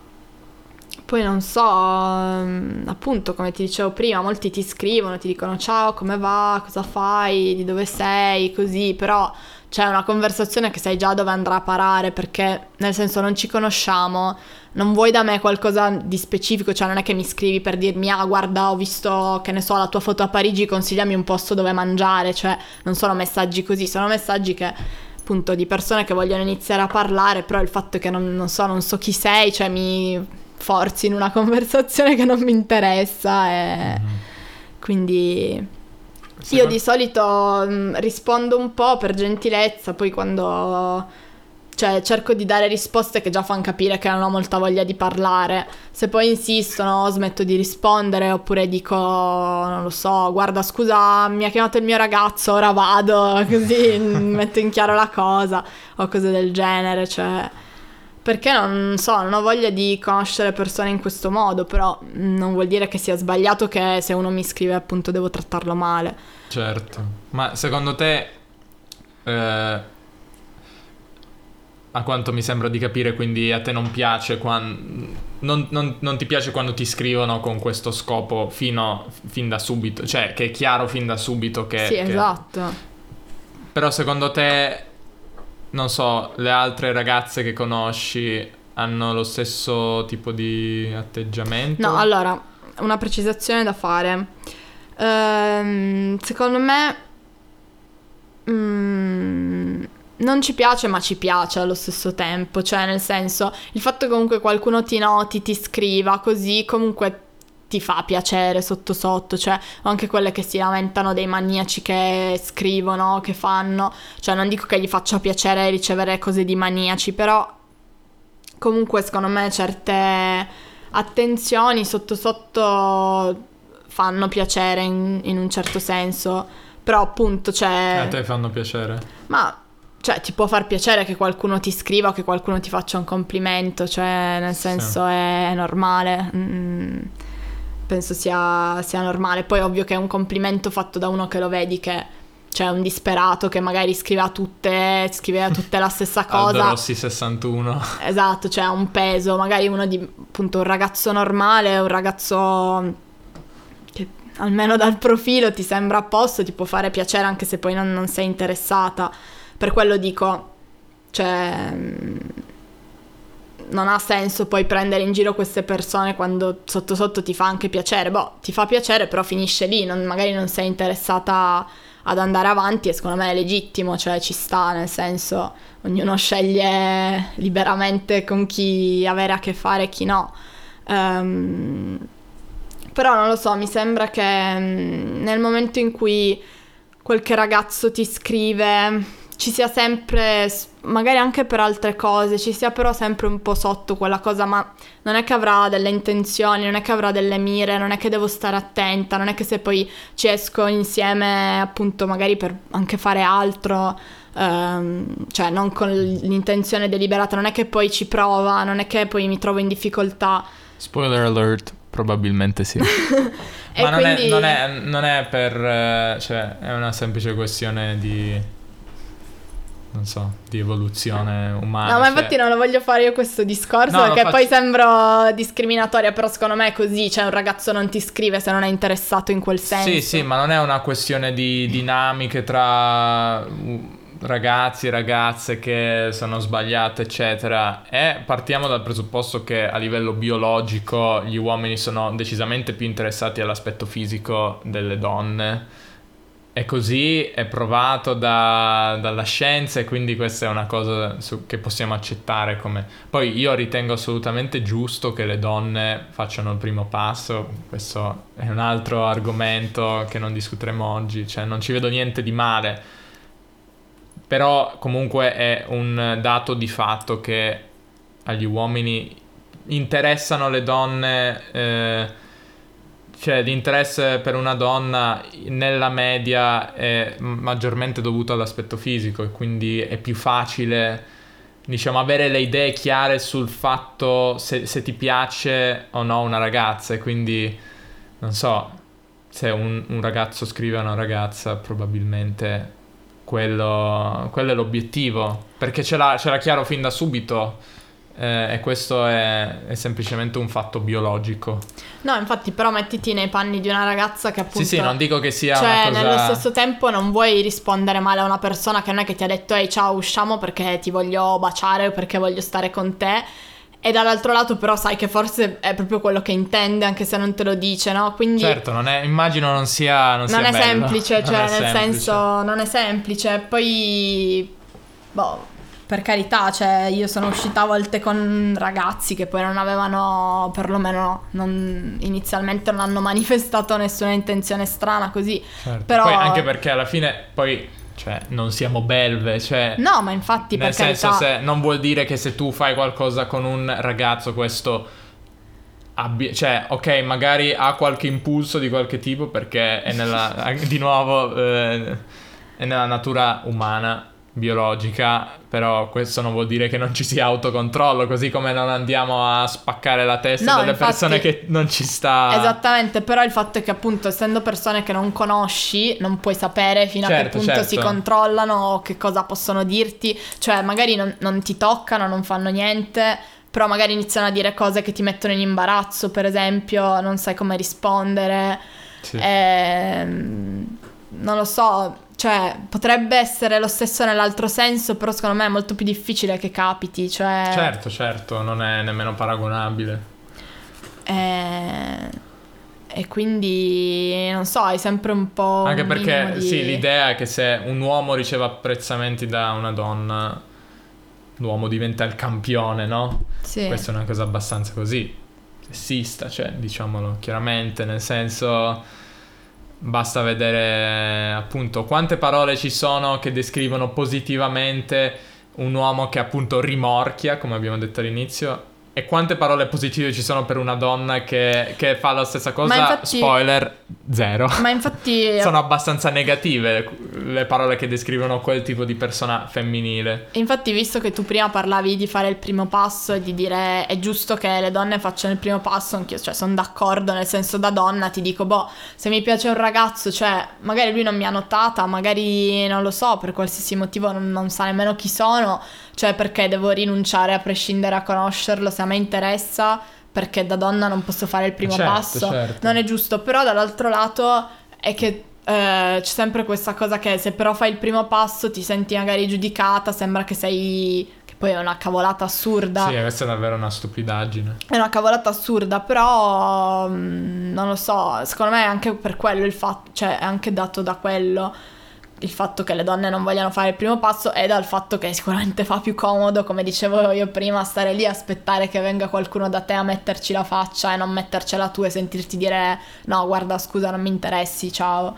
Poi non so, appunto, come ti dicevo prima, molti ti scrivono, ti dicono ciao, come va, cosa fai, di dove sei, così, però Cioè, è una conversazione che sai già dove andrà a parare, perché nel senso non ci conosciamo, non vuoi da me qualcosa di specifico, cioè non è che mi scrivi per dirmi ah guarda ho visto che ne so la tua foto a Parigi, consigliami un posto dove mangiare, cioè non sono messaggi così, sono messaggi che appunto di persone che vogliono iniziare a parlare, però il fatto è che non, non so, non so chi sei, cioè mi forzi in una conversazione che non mi interessa e mm. quindi... Sì, io di solito mh, rispondo un po' per gentilezza, poi quando, cioè, cerco di dare risposte che già fanno capire che non ho molta voglia di parlare. Se poi insistono smetto di rispondere, oppure dico, non lo so, guarda scusa mi ha chiamato il mio ragazzo, ora vado, così metto in chiaro la cosa, o cose del genere, cioè... Perché non so, non ho voglia di conoscere persone in questo modo, però non vuol dire che sia sbagliato, che se uno mi scrive appunto devo trattarlo male. Certo, ma secondo te, eh, a quanto mi sembra di capire, quindi a te non piace quando, non, non, non ti piace quando ti scrivono con questo scopo fino, fin da subito, cioè che è chiaro fin da subito che... Sì, che... esatto. Però secondo te... Non so, le altre ragazze che conosci hanno lo stesso tipo di atteggiamento? No, allora, una precisazione da fare. Ehm, secondo me mm, non ci piace, ma ci piace allo stesso tempo. Cioè, nel senso, il fatto che comunque qualcuno ti noti, ti scriva, così comunque... ti fa piacere sotto sotto, cioè anche quelle che si lamentano dei maniaci che scrivono, che fanno, cioè non dico che gli faccia piacere ricevere cose di maniaci, però comunque secondo me certe attenzioni sotto sotto fanno piacere in, in un certo senso, però appunto cioè... A te fanno piacere? Ma... Cioè, ti può far piacere che qualcuno ti scriva o che qualcuno ti faccia un complimento, cioè nel senso sì. è normale... Mm. Penso sia, sia normale. Poi ovvio che è un complimento fatto da uno che lo vedi che c'è, cioè, un disperato che magari scriveva tutte scriveva tutte la stessa cosa. Aldo Rossi sessantuno. Esatto, cioè un peso. Magari uno di appunto un ragazzo normale, un ragazzo che almeno dal profilo ti sembra a posto, ti può fare piacere anche se poi non, non sei interessata. Per quello dico, cioè... non ha senso poi prendere in giro queste persone quando sotto sotto ti fa anche piacere. Boh, ti fa piacere però finisce lì, non, magari non sei interessata ad andare avanti e secondo me è legittimo, cioè ci sta, nel senso ognuno sceglie liberamente con chi avere a che fare e chi no. Um, però non lo so, mi sembra che nel momento in cui qualche ragazzo ti scrive... ci sia sempre, magari anche per altre cose, ci sia però sempre un po' sotto quella cosa, ma non è che avrà delle intenzioni, non è che avrà delle mire, non è che devo stare attenta, non è che se poi ci esco insieme appunto magari per anche fare altro, ehm, cioè non con l'intenzione deliberata, non è che poi ci prova, non è che poi mi trovo in difficoltà. Spoiler alert, probabilmente sì. Ma non, quindi... è, non, è, non è per, cioè è una semplice questione di... non so, di evoluzione umana. No, ma infatti cioè... non lo voglio fare io questo discorso, no, perché faccio... poi sembro discriminatoria, però secondo me è così, cioè un ragazzo non ti scrive se non è interessato in quel senso. Sì, sì, ma non è una questione di dinamiche tra ragazzi e ragazze che sono sbagliate, eccetera. E partiamo dal presupposto che a livello biologico gli uomini sono decisamente più interessati all'aspetto fisico delle donne. È così, è provato da, dalla scienza e quindi questa è una cosa su, che possiamo accettare come... Poi io ritengo assolutamente giusto che le donne facciano il primo passo, questo è un altro argomento che non discuteremo oggi, cioè non ci vedo niente di male, però comunque è un dato di fatto che agli uomini interessano le donne... Eh, cioè l'interesse per una donna nella media è maggiormente dovuto all'aspetto fisico e quindi è più facile, diciamo, avere le idee chiare sul fatto se, se ti piace o no una ragazza. E quindi non so, se un, un ragazzo scrive a una ragazza probabilmente quello, quello è l'obiettivo, perché ce l'ha, ce l'ha chiaro fin da subito. Eh, e questo è, è semplicemente un fatto biologico. No, infatti, però mettiti nei panni di una ragazza che appunto... Sì, sì, non dico che sia cioè, una cosa... nello stesso tempo non vuoi rispondere male a una persona che non è che ti ha detto ehi, ciao, usciamo perché ti voglio baciare o perché voglio stare con te. E dall'altro lato però sai che forse è proprio quello che intende, anche se non te lo dice, no? Quindi certo, non è, immagino non sia non, non sia è bello. Semplice, cioè nel semplice. senso non è semplice. Poi, boh, per carità, cioè io sono uscita a volte con ragazzi che poi non avevano, perlomeno non, inizialmente non hanno manifestato nessuna intenzione strana così, certo. Però poi anche perché alla fine poi, cioè, non siamo belve, cioè no, ma infatti, per carità, nel senso, se non vuol dire che se tu fai qualcosa con un ragazzo questo abbia, cioè ok, magari ha qualche impulso di qualche tipo perché è nella di nuovo eh, è nella natura umana, biologica, però questo non vuol dire che non ci sia autocontrollo, così come non andiamo a spaccare la testa no, delle infatti, persone che non ci sta. Esattamente, però il fatto è che appunto essendo persone che non conosci non puoi sapere fino certo, a che punto certo. si controllano, che cosa possono dirti, cioè magari non, non ti toccano, non fanno niente, però magari iniziano a dire cose che ti mettono in imbarazzo, per esempio non sai come rispondere, sì. eh, non lo so. Cioè, potrebbe essere lo stesso nell'altro senso, però secondo me è molto più difficile che capiti, cioè... Certo, certo, non è nemmeno paragonabile. E, e quindi, non so, è sempre un po'... Anche perché, di... sì, l'idea è che se un uomo riceve apprezzamenti da una donna, l'uomo diventa il campione, no? Sì. Questa è una cosa abbastanza così, sessista, cioè, diciamolo chiaramente, nel senso... Basta vedere appunto quante parole ci sono che descrivono positivamente un uomo che appunto rimorchia, come abbiamo detto all'inizio, e quante parole positive ci sono per una donna che, che fa la stessa cosa, ma infatti, spoiler, zero. Ma infatti sono abbastanza negative le parole che descrivono quel tipo di persona femminile. Infatti, visto che tu prima parlavi di fare il primo passo e di dire è giusto che le donne facciano il primo passo, anch'io, cioè, sono d'accordo, nel senso, da donna ti dico, boh, se mi piace un ragazzo, cioè magari lui non mi ha notata, magari non lo so, per qualsiasi motivo non, non sa nemmeno chi sono, cioè perché devo rinunciare a prescindere a conoscerlo se a me interessa, perché da donna non posso fare il primo certo, passo certo. Non è giusto, però dall'altro lato è che eh, c'è sempre questa cosa che se però fai il primo passo ti senti magari giudicata, sembra che sei, che poi è una cavolata assurda. Sì, questa è davvero una stupidaggine, è una cavolata assurda, però mh, non lo so, secondo me è anche per quello il fatto, cioè è anche dato da quello il fatto che le donne non vogliano fare il primo passo, è dal fatto che sicuramente fa più comodo, come dicevo io prima, stare lì a aspettare che venga qualcuno da te a metterci la faccia e non mettercela tu e sentirti dire no guarda scusa non mi interessi, ciao.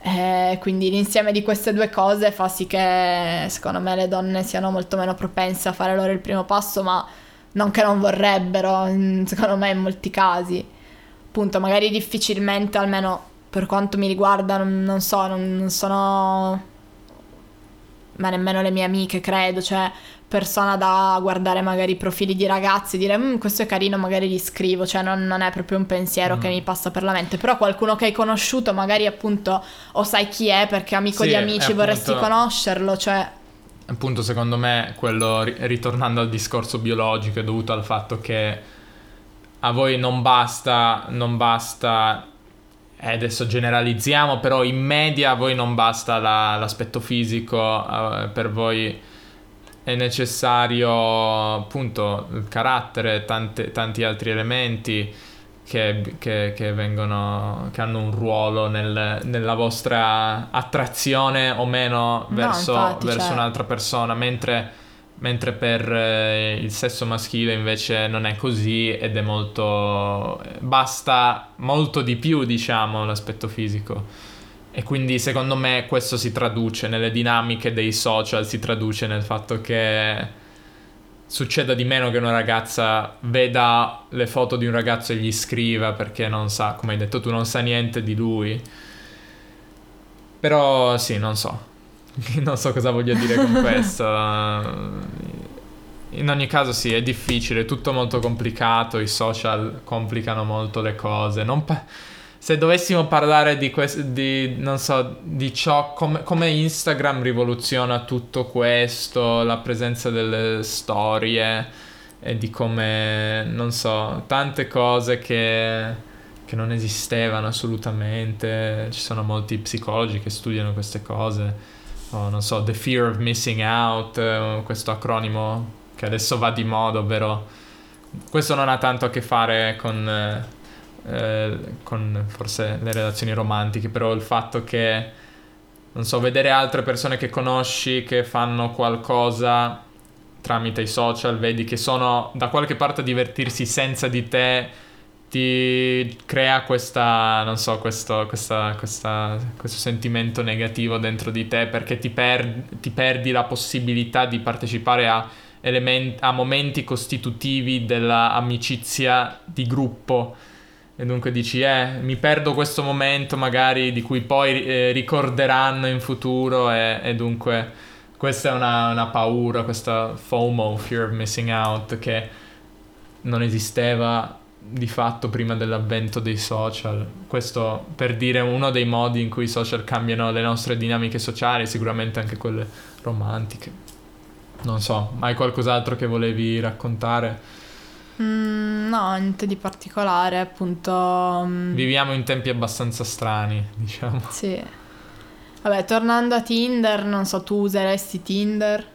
Eh, quindi l'insieme di queste due cose fa sì che secondo me le donne siano molto meno propense a fare loro il primo passo, ma non che non vorrebbero, secondo me in molti casi appunto magari difficilmente, almeno per quanto mi riguarda, non, non so, non, non sono, ma nemmeno le mie amiche credo, cioè persona da guardare magari i profili di ragazzi e dire questo è carino, magari li scrivo, cioè non, non è proprio un pensiero mm. che mi passa per la mente, però qualcuno che hai conosciuto magari appunto o sai chi è perché è amico sì, di amici, appunto, vorresti conoscerlo, cioè... Appunto secondo me quello, ritornando al discorso biologico, è dovuto al fatto che a voi non basta, non basta... Eh, adesso generalizziamo, però in media a voi non basta la, l'aspetto fisico, eh, per voi è necessario appunto il carattere, tante, tanti altri elementi che, che, che vengono, che hanno un ruolo nel, nella vostra attrazione o meno verso, no, infatti, verso cioè... un'altra persona, mentre, mentre per eh, il sesso maschile invece non è così ed è molto, basta molto di più, diciamo, l'aspetto fisico, e quindi secondo me questo si traduce nelle dinamiche dei social, si traduce nel fatto che succeda di meno che una ragazza veda le foto di un ragazzo e gli scriva perché non sa, come hai detto tu, non sa niente di lui. Però sì, non so non so cosa voglio dire con questo. In ogni caso sì, è difficile, è tutto molto complicato, i social complicano molto le cose. Non pa- se dovessimo parlare di questo, di non so, di ciò com- come Instagram rivoluziona tutto questo, la presenza delle storie e di come, non so, tante cose che... che non esistevano assolutamente. Ci sono molti psicologi che studiano queste cose, oh, non so, the fear of missing out, questo acronimo che adesso va di moda, ovvero questo non ha tanto a che fare con, eh, con forse le relazioni romantiche, però il fatto che, non so, vedere altre persone che conosci che fanno qualcosa tramite i social, vedi che sono da qualche parte a divertirsi senza di te, ti crea questa, non so, questo, questa, questa, questo sentimento negativo dentro di te, perché ti, per, ti perdi la possibilità di partecipare a, element, a momenti costitutivi dell'amicizia di gruppo, e dunque dici, eh, mi perdo questo momento magari di cui poi eh, ricorderanno in futuro, e, e dunque questa è una, una paura, questa FOMO, fear of missing out, che non esisteva di fatto prima dell'avvento dei social. Questo per dire uno dei modi in cui i social cambiano le nostre dinamiche sociali, sicuramente anche quelle romantiche. Non so, hai qualcos'altro che volevi raccontare? Mm, no, niente di particolare, appunto. Um... Viviamo in tempi abbastanza strani, diciamo. Sì. Vabbè, tornando a Tinder, non so, tu useresti Tinder?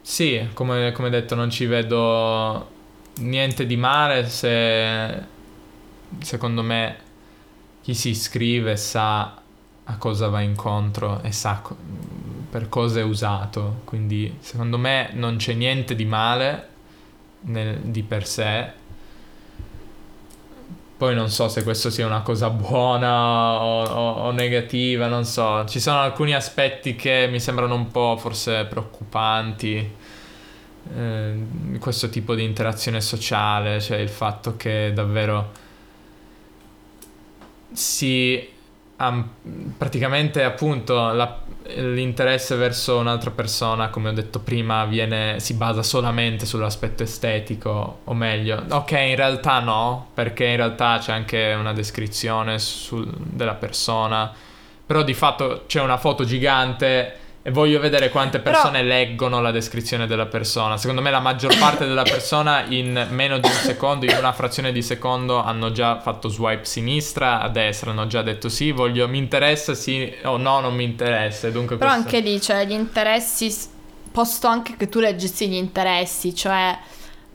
Sì, come, come detto, non ci vedo niente di male se, secondo me, chi si iscrive sa a cosa va incontro e sa co- per cosa è usato, quindi secondo me non c'è niente di male nel, di per sé. Poi non so se questo sia una cosa buona o, o, o negativa, non so, ci sono alcuni aspetti che mi sembrano un po' forse preoccupanti. Eh, questo tipo di interazione sociale, cioè il fatto che davvero si am- praticamente appunto la- l'interesse verso un'altra persona, come ho detto prima, viene, si basa solamente sull'aspetto estetico, o meglio, ok, in realtà no, perché in realtà c'è anche una descrizione sul- della persona, però di fatto c'è una foto gigante e voglio vedere quante persone però... leggono la descrizione della persona. Secondo me la maggior parte della persona in meno di un secondo, in una frazione di secondo, hanno già fatto swipe sinistra, a destra, hanno già detto sì, voglio, mi interessa, sì o oh, no, non mi interessa. Dunque però questo... anche lì, cioè, gli interessi, posto anche che tu leggessi gli interessi, cioè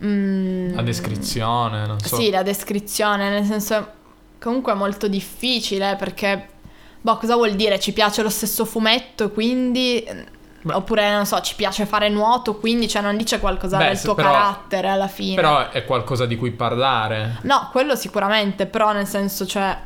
mm, la descrizione, non so. Sì, la descrizione, nel senso, comunque è molto difficile, perché boh, cosa vuol dire? Ci piace lo stesso fumetto, quindi... Beh. Oppure, non so, ci piace fare nuoto, quindi... Cioè, non dice qualcosa Beh, del tuo però, carattere, alla fine. Però è qualcosa di cui parlare. No, quello sicuramente, però nel senso, cioè...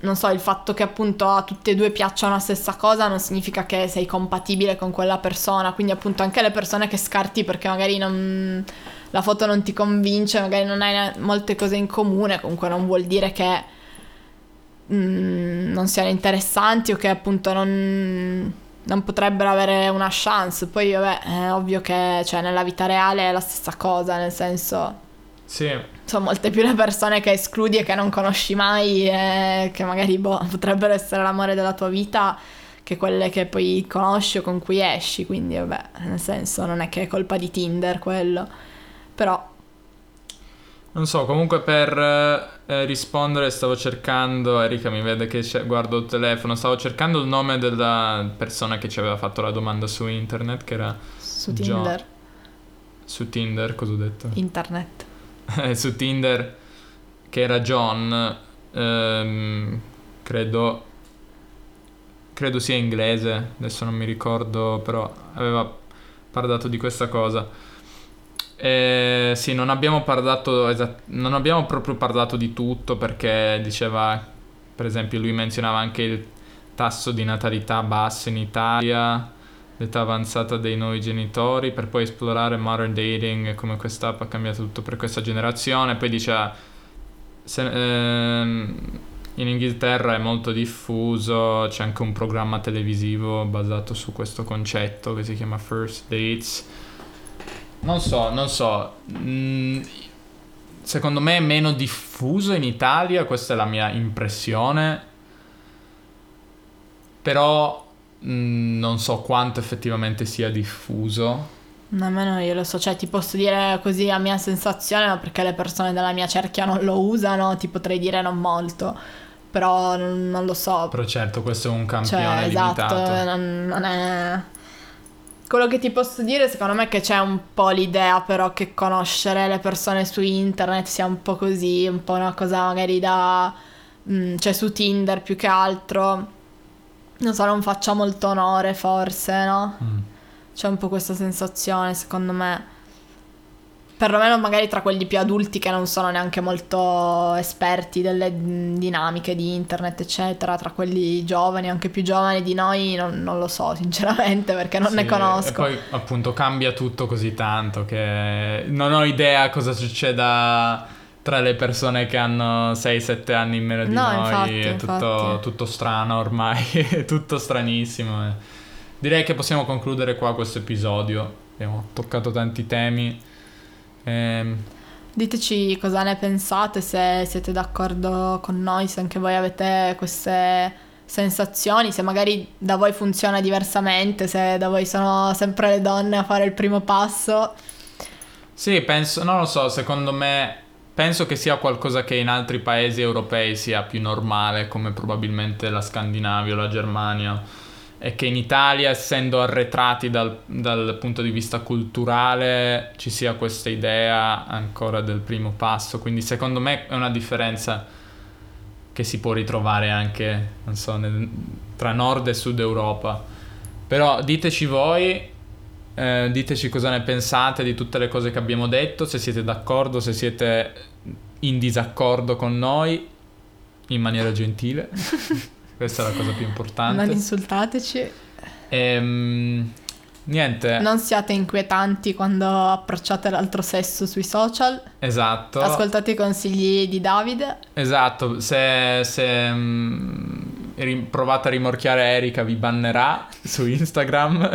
Non so, il fatto che appunto a tutte e due piaccia la stessa cosa non significa che sei compatibile con quella persona. Quindi appunto anche le persone che scarti perché magari non... la foto non ti convince, magari non hai molte cose in comune, comunque non vuol dire che... non siano interessanti o che appunto non, non potrebbero avere una chance. Poi vabbè, è ovvio che, cioè, nella vita reale è la stessa cosa, nel senso, sì, sono molte più le persone che escludi e che non conosci mai e che magari boh, potrebbero essere l'amore della tua vita, che quelle che poi conosci o con cui esci. Quindi vabbè, nel senso, non è che è colpa di Tinder quello, però non so, comunque per eh, rispondere stavo cercando, Erika mi vede che guardo il telefono, stavo cercando il nome della persona che ci aveva fatto la domanda su internet, che era... Su John. Tinder. Su Tinder, cosa ho detto? Internet. Su Tinder, che era John, ehm, credo, credo sia inglese, adesso non mi ricordo, però aveva parlato di questa cosa. Eh, sì, non abbiamo parlato esat- non abbiamo proprio parlato di tutto, perché diceva, per esempio, lui menzionava anche il tasso di natalità basso in Italia, l'età avanzata dei nuovi genitori, per poi esplorare modern dating e come quest'app ha cambiato tutto per questa generazione. Poi diceva se, ehm, in Inghilterra è molto diffuso, c'è anche un programma televisivo basato su questo concetto che si chiama First Dates. Non so, non so, mm, secondo me è meno diffuso in Italia, questa è la mia impressione, però mm, non so quanto effettivamente sia diffuso, Nemmeno io lo so, cioè ti posso dire così a mia sensazione, ma perché le persone della mia cerchia non lo usano, ti potrei dire non molto, però non lo so. Però certo, questo è un campione, cioè, esatto, limitato. Non, non è... Quello che ti posso dire secondo me è che c'è un po' l'idea però che conoscere le persone su internet sia un po' così, un po' una cosa magari da... Mh, cioè su Tinder più che altro, non so, non faccia molto onore forse, no? Mm. C'è un po' questa sensazione secondo me, perlomeno magari tra quelli più adulti che non sono neanche molto esperti delle dinamiche di internet eccetera, tra quelli giovani, anche più giovani di noi non, non lo so sinceramente perché non sì, ne conosco. E poi appunto cambia tutto così tanto che non ho idea cosa succeda tra le persone che hanno sei sette anni in meno di no, noi, infatti, è tutto, infatti. tutto strano ormai, è tutto stranissimo. Direi che possiamo concludere qua questo episodio, abbiamo toccato tanti temi. Ehm... Diteci cosa ne pensate, se siete d'accordo con noi, se anche voi avete queste sensazioni, se magari da voi funziona diversamente, se da voi sono sempre le donne a fare il primo passo. Sì, penso, non lo so, secondo me... Penso che sia qualcosa che in altri paesi europei sia più normale, come probabilmente la Scandinavia o la Germania, e che in Italia, essendo arretrati dal, dal punto di vista culturale, ci sia questa idea ancora del primo passo. Quindi secondo me è una differenza che si può ritrovare anche, non so, nel, tra Nord e Sud Europa. Però diteci voi, eh, diteci cosa ne pensate di tutte le cose che abbiamo detto, se siete d'accordo, se siete in disaccordo con noi, in maniera gentile. Questa è la cosa più importante. Non insultateci. Ehm, niente. Non siate inquietanti quando approcciate l'altro sesso sui social. Esatto. Ascoltate i consigli di Davide. Esatto. Se, se mh, provate a rimorchiare Erika vi bannerà su Instagram.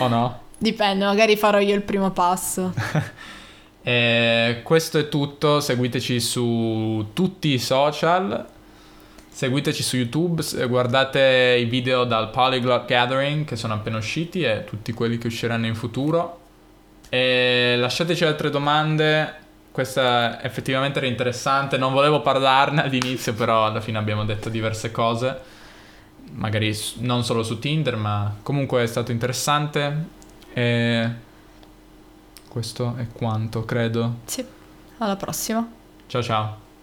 O no? Dipende, magari farò io il primo passo. E questo è tutto. Seguiteci su tutti i social. Seguiteci su YouTube, guardate i video dal Polyglot Gathering che sono appena usciti e tutti quelli che usciranno in futuro. E lasciateci altre domande, questa effettivamente era interessante, non volevo parlarne all'inizio però alla fine abbiamo detto diverse cose, magari non solo su Tinder, ma comunque è stato interessante. E questo è quanto, credo. Sì, alla prossima. Ciao ciao.